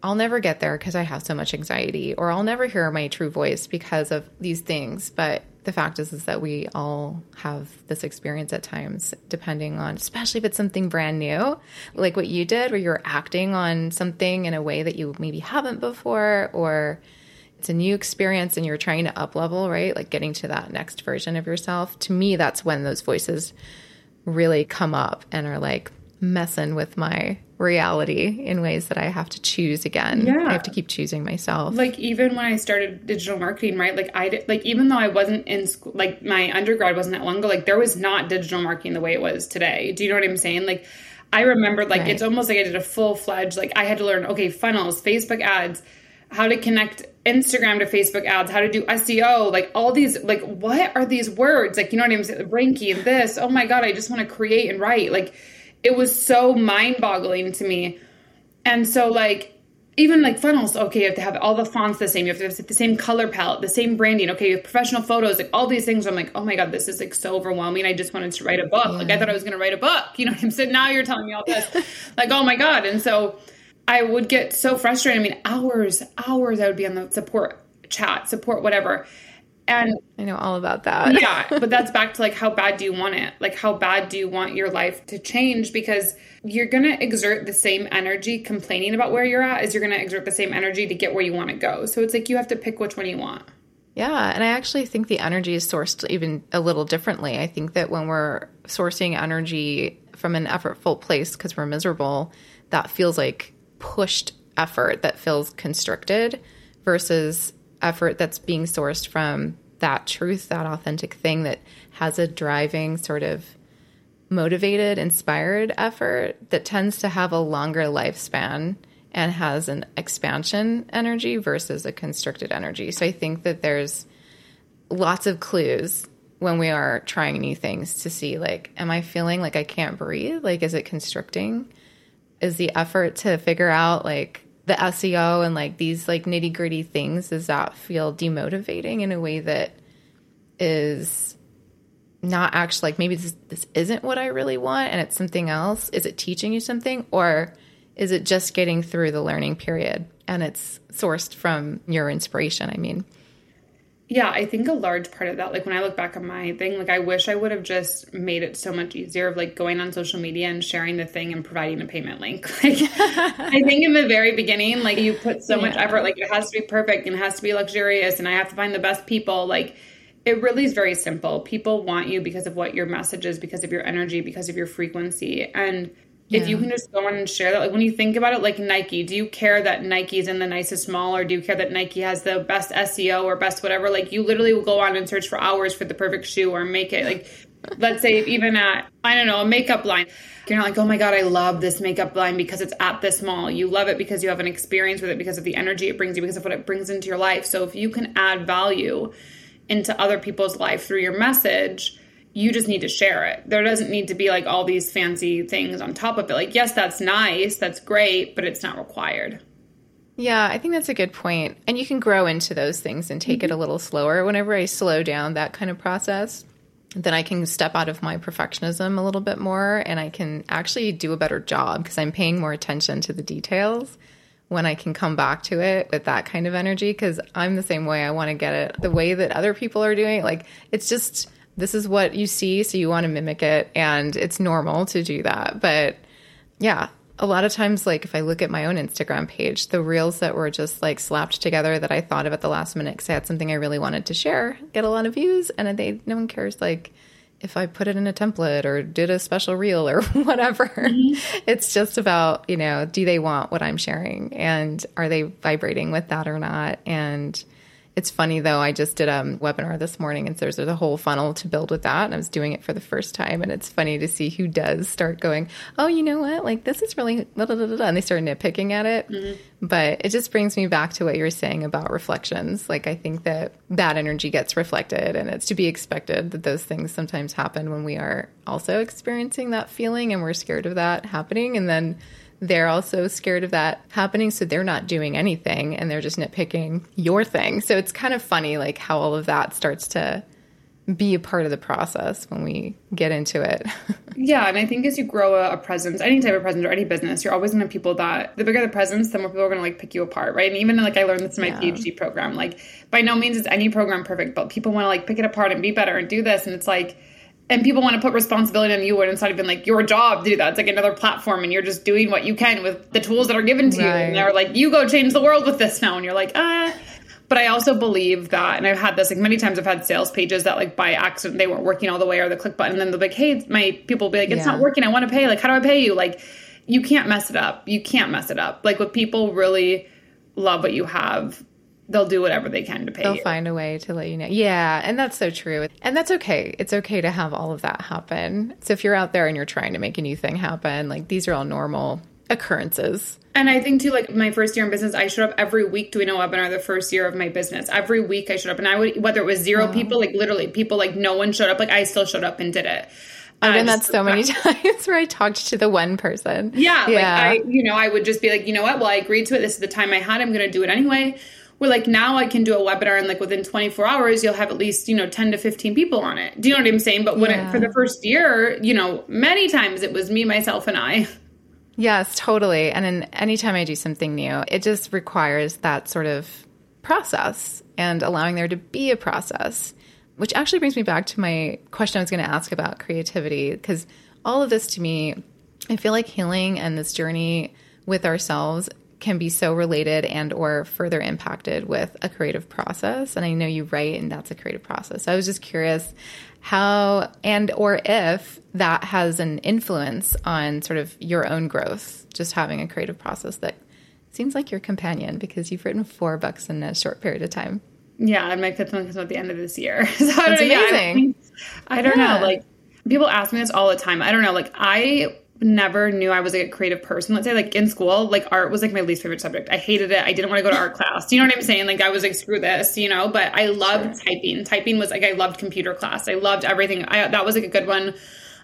I'll never get there because I have so much anxiety, or I'll never hear my true voice because of these things. But the fact is, is that we all have this experience at times, depending on, especially if it's something brand new, like what you did, where you're acting on something in a way that you maybe haven't before, or it's a new experience and you're trying to up level, right? Like getting to that next version of yourself. To me, that's when those voices really come up and are like messing with my reality in ways that I have to choose again. Yeah. I have to keep choosing myself. Like even when I started digital marketing, right? Like I did, like even though I wasn't in school, like my undergrad wasn't that long ago, like there was not digital marketing the way it was today. Do you know what I'm saying? Like I remember like, right. It's almost like I did a full fledged, like I had to learn, okay, funnels, Facebook ads, how to connect Instagram to Facebook ads, how to do S E O, like all these, like, what are these words? Like, you know what I'm saying? The brain key and this, oh my God, I just want to create and write. Like it was so mind boggling to me. And so like, even like funnels, okay, you have to have all the fonts the same. You have to have the same color palette, the same branding. Okay. You have professional photos, like all these things. I'm like, oh my God, this is like so overwhelming. I just wanted to write a book. Yeah. Like I thought I was going to write a book, you know what I'm saying? Now you're telling me all this, like, oh my God. And so I would get so frustrated. I mean, hours, hours, I would be on the support chat, support, whatever. And I know all about that. Yeah. But that's back to like, how bad do you want it? Like, how bad do you want your life to change? Because you're going to exert the same energy complaining about where you're at as you're going to exert the same energy to get where you want to go. So it's like, you have to pick which one you want. Yeah. And I actually think the energy is sourced even a little differently. I think that when we're sourcing energy from an effortful place, because we're miserable, that feels like pushed effort that feels constricted versus effort that's being sourced from that truth, that authentic thing that has a driving sort of motivated, inspired effort that tends to have a longer lifespan and has an expansion energy versus a constricted energy. So I think that there's lots of clues when we are trying new things to see, like, am I feeling like I can't breathe? Like, is it constricting? Is the effort to figure out like the S E O and like these like nitty gritty things, does that feel demotivating in a way that is not actually like, maybe this, this isn't what I really want and it's something else? Is it teaching you something, or is it just getting through the learning period and it's sourced from your inspiration? I mean, yeah, I think a large part of that, like when I look back on my thing, like I wish I would have just made it so much easier of like going on social media and sharing the thing and providing a payment link. Like I think in the very beginning, like you put so yeah. much effort, like it has to be perfect and it has to be luxurious and I have to find the best people. Like it really is very simple. People want you because of what your message is, because of your energy, because of your frequency. And yeah. if you can just go on and share that, like when you think about it, like Nike, do you care that Nike is in the nicest mall, or do you care that Nike has the best S E O or best whatever? Like you literally will go on and search for hours for the perfect shoe or make it like, let's say even at, I don't know, a makeup line. You're not like, oh my God, I love this makeup line because it's at this mall. You love it because you have an experience with it, because of the energy it brings you, because of what it brings into your life. So if you can add value into other people's life through your message, you just need to share it. There doesn't need to be like all these fancy things on top of it. Like, yes, that's nice. That's great, but it's not required. Yeah, I think that's a good point. And you can grow into those things and take mm-hmm. it a little slower. Whenever I slow down that kind of process, then I can step out of my perfectionism a little bit more, and I can actually do a better job because I'm paying more attention to the details when I can come back to it with that kind of energy, because I'm the same way. I want to get it the way that other people are doing it. Like, it's just... this is what you see, so you want to mimic it, and it's normal to do that. But yeah, a lot of times, like if I look at my own Instagram page, the reels that were just like slapped together that I thought of at the last minute because I had something I really wanted to share, get a lot of views, and they no one cares like if I put it in a template or did a special reel or whatever. Mm-hmm. It's just about, you know, do they want what I'm sharing, and are they vibrating with that or not? And it's funny though, I just did a webinar this morning, and there's a whole funnel to build with that. And I was doing it for the first time, and it's funny to see who does start going, oh, you know what? Like this is really, blah, blah, blah, blah, and they start nitpicking at it. Mm-hmm. But it just brings me back to what you were saying about reflections. Like I think that that energy gets reflected, and it's to be expected that those things sometimes happen when we are also experiencing that feeling, and we're scared of that happening. And then they're also scared of that happening, so they're not doing anything, and they're just nitpicking your thing. So it's kind of funny like how all of that starts to be a part of the process when we get into it. Yeah, and I think as you grow a, a presence, any type of presence or any business, you're always going to have people that, the bigger the presence, the more people are going to like pick you apart, right? And even like I learned this in my yeah. PhD program, like by no means is any program perfect, but people want to like pick it apart and be better and do this, and it's like, and people want to put responsibility on you when it's not even like your job to do that. It's like another platform, and you're just doing what you can with the tools that are given to right. you. And they're like, you go change the world with this now. And you're like, ah. But I also believe that, and I've had this like many times, I've had sales pages that like by accident, they weren't working all the way, or the click button. And then they'll be like, hey, my people will be like, it's yeah. not working. I want to pay. Like, how do I pay you? Like, you can't mess it up. You can't mess it up. Like, when people really love what you have, they'll do whatever they can to pay They'll you. Find a way to let you know. Yeah. And that's so true. And that's okay. It's okay to have all of that happen. So if you're out there and you're trying to make a new thing happen, like these are all normal occurrences. And I think too, like my first year in business, I showed up every week doing a webinar the first year of my business. Every week I showed up, and I would, whether it was zero wow. people, like literally people, like no one showed up. Like I still showed up and did it. I've done that so many times where I talked to the one person. Yeah. yeah. Like I, you know, I would just be like, you know what? Well, I agreed to it. This is the time I had. I'm going to do it anyway. We're like, now I can do a webinar, and like within twenty-four hours, you'll have at least, you know, ten to fifteen people on it. Do you know what I'm saying? But when yeah. it, for the first year, you know, many times it was me, myself, and I. Yes, totally. And then anytime I do something new, it just requires that sort of process and allowing there to be a process. Which actually brings me back to my question I was going to ask about creativity, because all of this to me, I feel like healing and this journey with ourselves can be so related and or further impacted with a creative process. And I know you write, and that's a creative process. So I was just curious how and or if that has an influence on sort of your own growth, just having a creative process that seems like your companion, because you've written four books in a short period of time. Yeah, and my fifth one comes out at the end of this year. So I That's don't, amazing. Yeah, I, I don't yeah. know. Like, people ask me this all the time. I don't know. Like, I never knew I was like a creative person. Let's say, like, in school, like, art was like my least favorite subject. I hated it. I didn't want to go to art class. Do you know what I'm saying? Like, I was like, screw this, you know? But I loved sure. typing. Typing was like, I loved computer class. I loved everything. I, that was like a good one.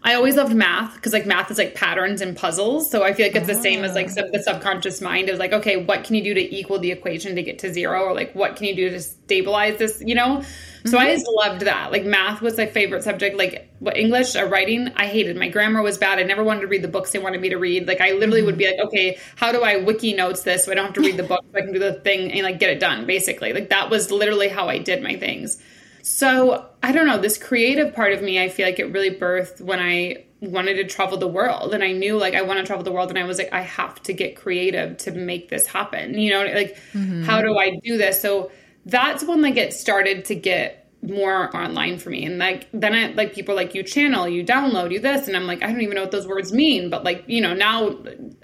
I always loved math, because like math is like patterns and puzzles. So I feel like it's oh. the same as like sub- the subconscious mind is like, okay, what can you do to equal the equation to get to zero? Or like, what can you do to stabilize this, you know? So mm-hmm. I just loved that. Like math was my favorite subject. Like what English or writing, I hated. My grammar was bad. I never wanted to read the books they wanted me to read. Like I literally mm-hmm. would be like, okay, how do I wiki notes this so I don't have to read the book, so I can do the thing and like get it done, basically. Like that was literally how I did my things. So I don't know, this creative part of me, I feel like it really birthed when I wanted to travel the world, and I knew like I want to travel the world, and I was like, I have to get creative to make this happen. You know, like mm-hmm. how do I do this? So that's when like it started to get more online for me. And like, then I like people like you channel, you download, you this. And I'm like, I don't even know what those words mean. But like, you know, now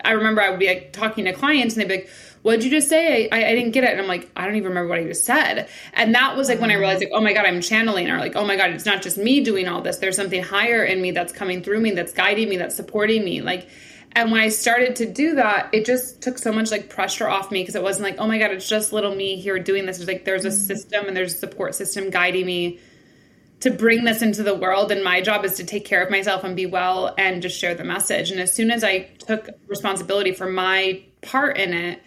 I remember I would be like talking to clients and they'd be like, what'd you just say? I, I didn't get it. And I'm like, I don't even remember what I just said. And that was like when I realized like, oh my God, I'm channeling, or like, oh my God, it's not just me doing all this. There's something higher in me that's coming through me, that's guiding me, that's supporting me. Like, and when I started to do that, it just took so much like pressure off me, because it wasn't like, oh my God, it's just little me here doing this. It's like, there's a system and there's a support system guiding me to bring this into the world. And my job is to take care of myself and be well and just share the message. And as soon as I took responsibility for my part in it,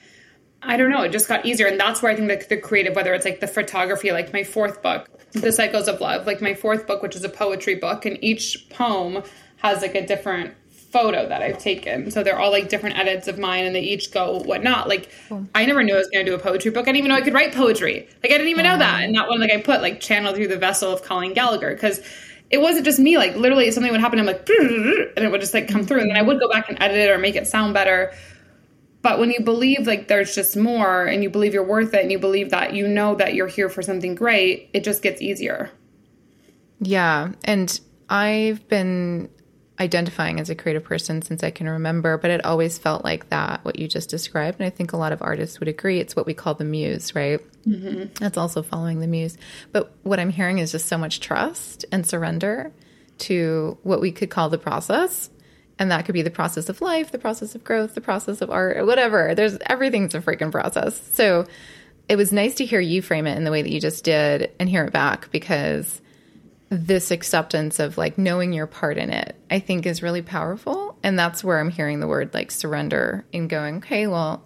I don't know, it just got easier. And that's where I think that the creative, whether it's like the photography, like my fourth book, The Cycles of Love, like my fourth book, which is a poetry book, and each poem has like a different photo that I've taken. So they're all like different edits of mine, and they each go whatnot. Like cool. I never knew I was going to do a poetry book. I didn't even know I could write poetry. Like I didn't even yeah. know that. And that one, like I put like channeled through the vessel of Colleen Gallagher, because it wasn't just me. Like literally something would happen. I'm like, and it would just like come through. And then I would go back and edit it or make it sound better. But when you believe like there's just more, and you believe you're worth it, and you believe that, you know, that you're here for something great, it just gets easier. Yeah. And I've been identifying as a creative person since I can remember, but it always felt like that, what you just described. And I think a lot of artists would agree. It's what we call the muse, right? Mm-hmm. That's also following the muse. But what I'm hearing is just so much trust and surrender to what we could call the process. And that could be the process of life, the process of growth, the process of art, or whatever. There's everything's a freaking process. So it was nice to hear you frame it in the way that you just did and hear it back, because this acceptance of like knowing your part in it, I think is really powerful. And that's where I'm hearing the word like surrender, and going, okay, well,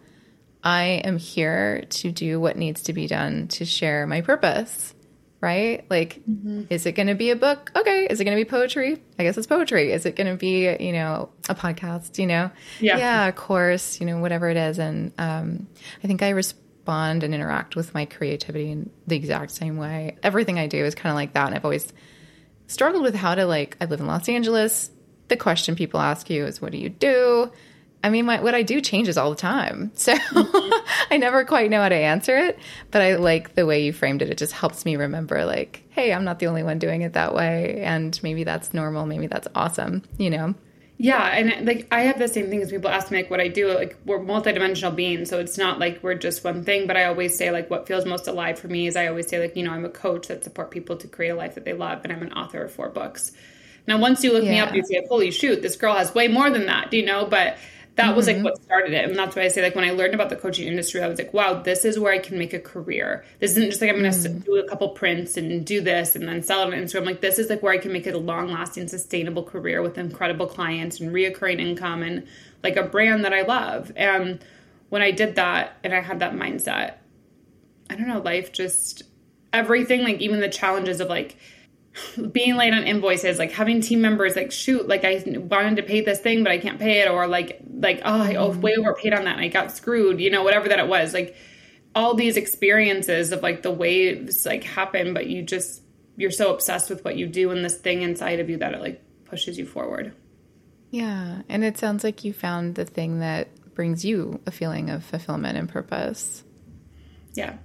I am here to do what needs to be done to share my purpose. Right? Like, mm-hmm. is it going to be a book? Okay. Is it going to be poetry? I guess it's poetry. Is it going to be, you know, a podcast, you know? Yeah. Yeah, a course, you know, whatever it is. And um, I think I respond and interact with my creativity in the exact same way. Everything I do is kind of like that. And I've always struggled with how to, like, I live in Los Angeles. The question people ask you is, what do you do? I mean, my, what I do changes all the time. So I never quite know how to answer it, but I like the way you framed it. It just helps me remember like, hey, I'm not the only one doing it that way. And maybe that's normal. Maybe that's awesome, you know? Yeah. And like, I have the same thing as people ask me, like what I do, like we're multidimensional beings. So it's not like we're just one thing, but I always say like what feels most alive for me is I always say like, you know, I'm a coach that support people to create a life that they love. And I'm an author of four books. Now, once you look yeah. me up, you say, holy shoot, this girl has way more than that, you know, but that mm-hmm. was like what started it. And that's why I say, like, when I learned about the coaching industry, I was like, wow, this is where I can make a career. This isn't just like, I'm going to mm-hmm. do a couple prints and do this and then sell it on Instagram. Like, this is like where I can make it a long lasting, sustainable career with incredible clients and reoccurring income and like a brand that I love. And when I did that and I had that mindset, I don't know, life, just everything, like even the challenges of like, being late on invoices, like having team members like, shoot, like I wanted to pay this thing, but I can't pay it. Or like, like, oh, I way overpaid on that and I got screwed, you know, whatever that it was, like all these experiences of like the waves like happen, but you just, you're so obsessed with what you do and this thing inside of you that it like pushes you forward. Yeah. And it sounds like you found the thing that brings you a feeling of fulfillment and purpose. Yeah.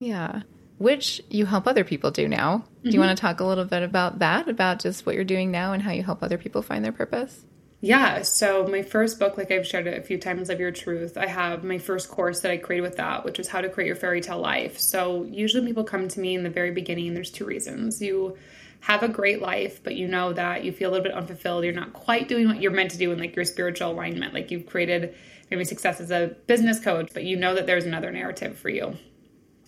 Yeah. Which you help other people do now. Do you mm-hmm. want to talk a little bit about that, about just what you're doing now and how you help other people find their purpose? Yeah. So my first book, like I've shared it a few times, Live Your Truth, I have my first course that I created with that, which was how to create your fairy tale life. So usually people come to me in the very beginning, there's two reasons. You have a great life, but you know that you feel a little bit unfulfilled. You're not quite doing what you're meant to do in like your spiritual alignment. Like you've created maybe success as a business coach, but you know that there's another narrative for you.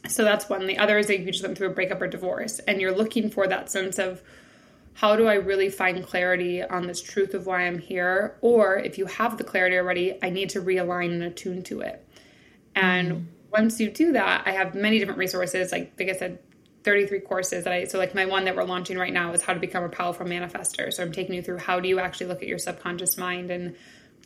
So that's one. The other is that you just went through a breakup or divorce and you're looking for that sense of how do I really find clarity on this truth of why I'm here? Or if you have the clarity already, I need to realign and attune to it. And mm. once you do that, I have many different resources. Like, like I said, thirty-three courses that I, so like my one that we're launching right now is how to become a powerful manifester. So I'm taking you through how do you actually look at your subconscious mind and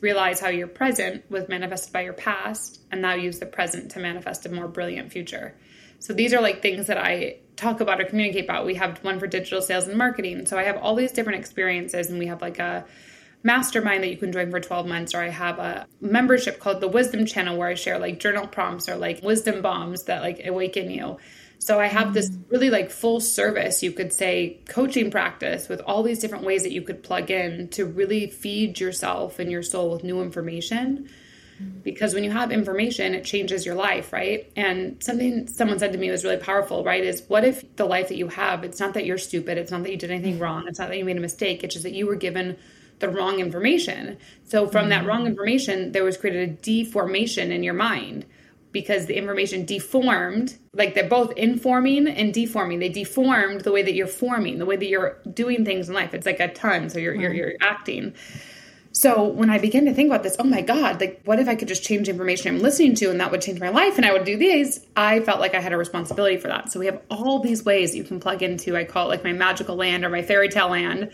realize how your present was manifested by your past and now use the present to manifest a more brilliant future. So these are like things that I talk about or communicate about. We have one for digital sales and marketing. So I have all these different experiences and we have like a mastermind that you can join for twelve months, or I have a membership called the Wisdom Channel where I share like journal prompts or like wisdom bombs that like awaken you. So I have this really like full service, you could say, coaching practice with all these different ways that you could plug in to really feed yourself and your soul with new information. Because when you have information, it changes your life, right? And something someone said to me was really powerful, right? Is what if the life that you have, it's not that you're stupid. It's not that you did anything wrong. It's not that you made a mistake. It's just that you were given the wrong information. So from that wrong information, there was created a deformation in your mind. Because the information deformed, like they're both informing and deforming. They deformed the way that you're forming, the way that you're doing things in life. It's like a ton. So you're, wow. you're, you're acting. So when I began to think about this, oh my God, like what if I could just change information I'm listening to and that would change my life and I would do these? I felt like I had a responsibility for that. So we have all these ways that you can plug into, I call it like my magical land or my fairy tale land,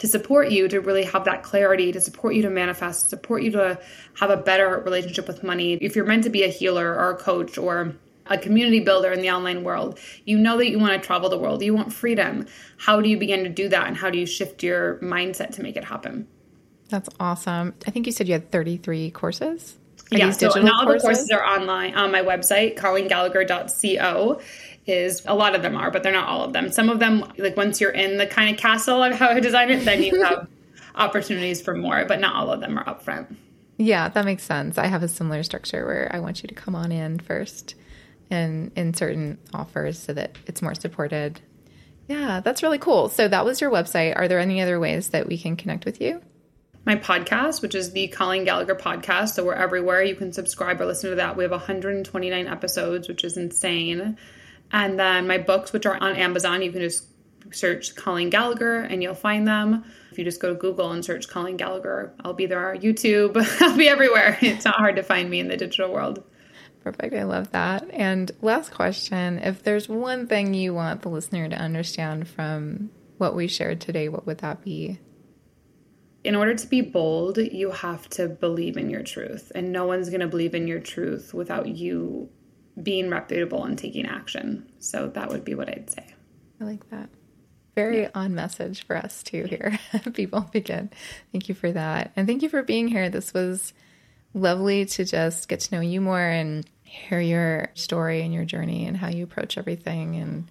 to support you to really have that clarity, to support you to manifest, support you to have a better relationship with money. If you're meant to be a healer or a coach or a community builder in the online world, you know that you want to travel the world, you want freedom. How do you begin to do that? And how do you shift your mindset to make it happen? That's awesome. I think you said you had thirty-three courses. Are yeah, so and all courses? The courses are online on my website, Colleen Gallagher dot co. Is a lot of them are, but they're not all of them. Some of them, like once you're in the kind of castle of how I designed it, then you have opportunities for more, but not all of them are upfront. Yeah, that makes sense. I have a similar structure where I want you to come on in first and in certain offers so that it's more supported. Yeah, that's really cool. So that was your website. Are there any other ways that we can connect with you? My podcast, which is the Colleen Gallagher Podcast. So we're everywhere. You can subscribe or listen to that. We have one hundred twenty-nine episodes, which is insane. And then my books, which are on Amazon, you can just search Colleen Gallagher and you'll find them. If you just go to Google and search Colleen Gallagher, I'll be there. YouTube, I'll be everywhere. It's not hard to find me in the digital world. Perfect. I love that. And last question, if there's one thing you want the listener to understand from what we shared today, what would that be? In order to be bold, you have to believe in your truth. And no one's going to believe in your truth without you being reputable and taking action. So that would be what I'd say. I like that. Very yeah. on message for us too here. Be Bold Begin. Thank you for that. And thank you for being here. This was lovely to just get to know you more and hear your story and your journey and how you approach everything. And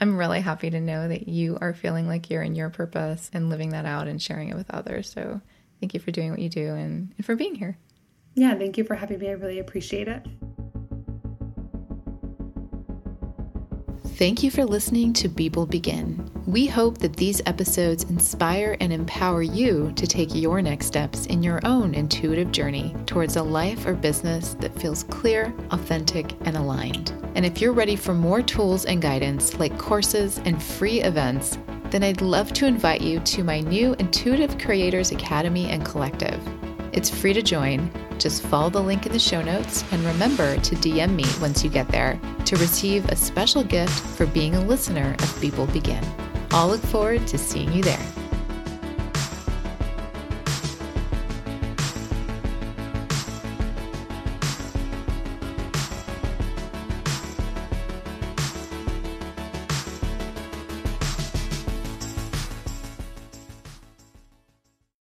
I'm really happy to know that you are feeling like you're in your purpose and living that out and sharing it with others. So thank you for doing what you do and, and for being here. Yeah, thank you for having me. I really appreciate it. Thank you for listening to Be Bold Begin. We hope that these episodes inspire and empower you to take your next steps in your own intuitive journey towards a life or business that feels clear, authentic, and aligned. And if you're ready for more tools and guidance like courses and free events, then I'd love to invite you to my new Intuitive Creators Academy and Collective. It's free to join. Just follow the link in the show notes and remember to D M me once you get there to receive a special gift for being a listener of Be Bold Begin. I'll look forward to seeing you there.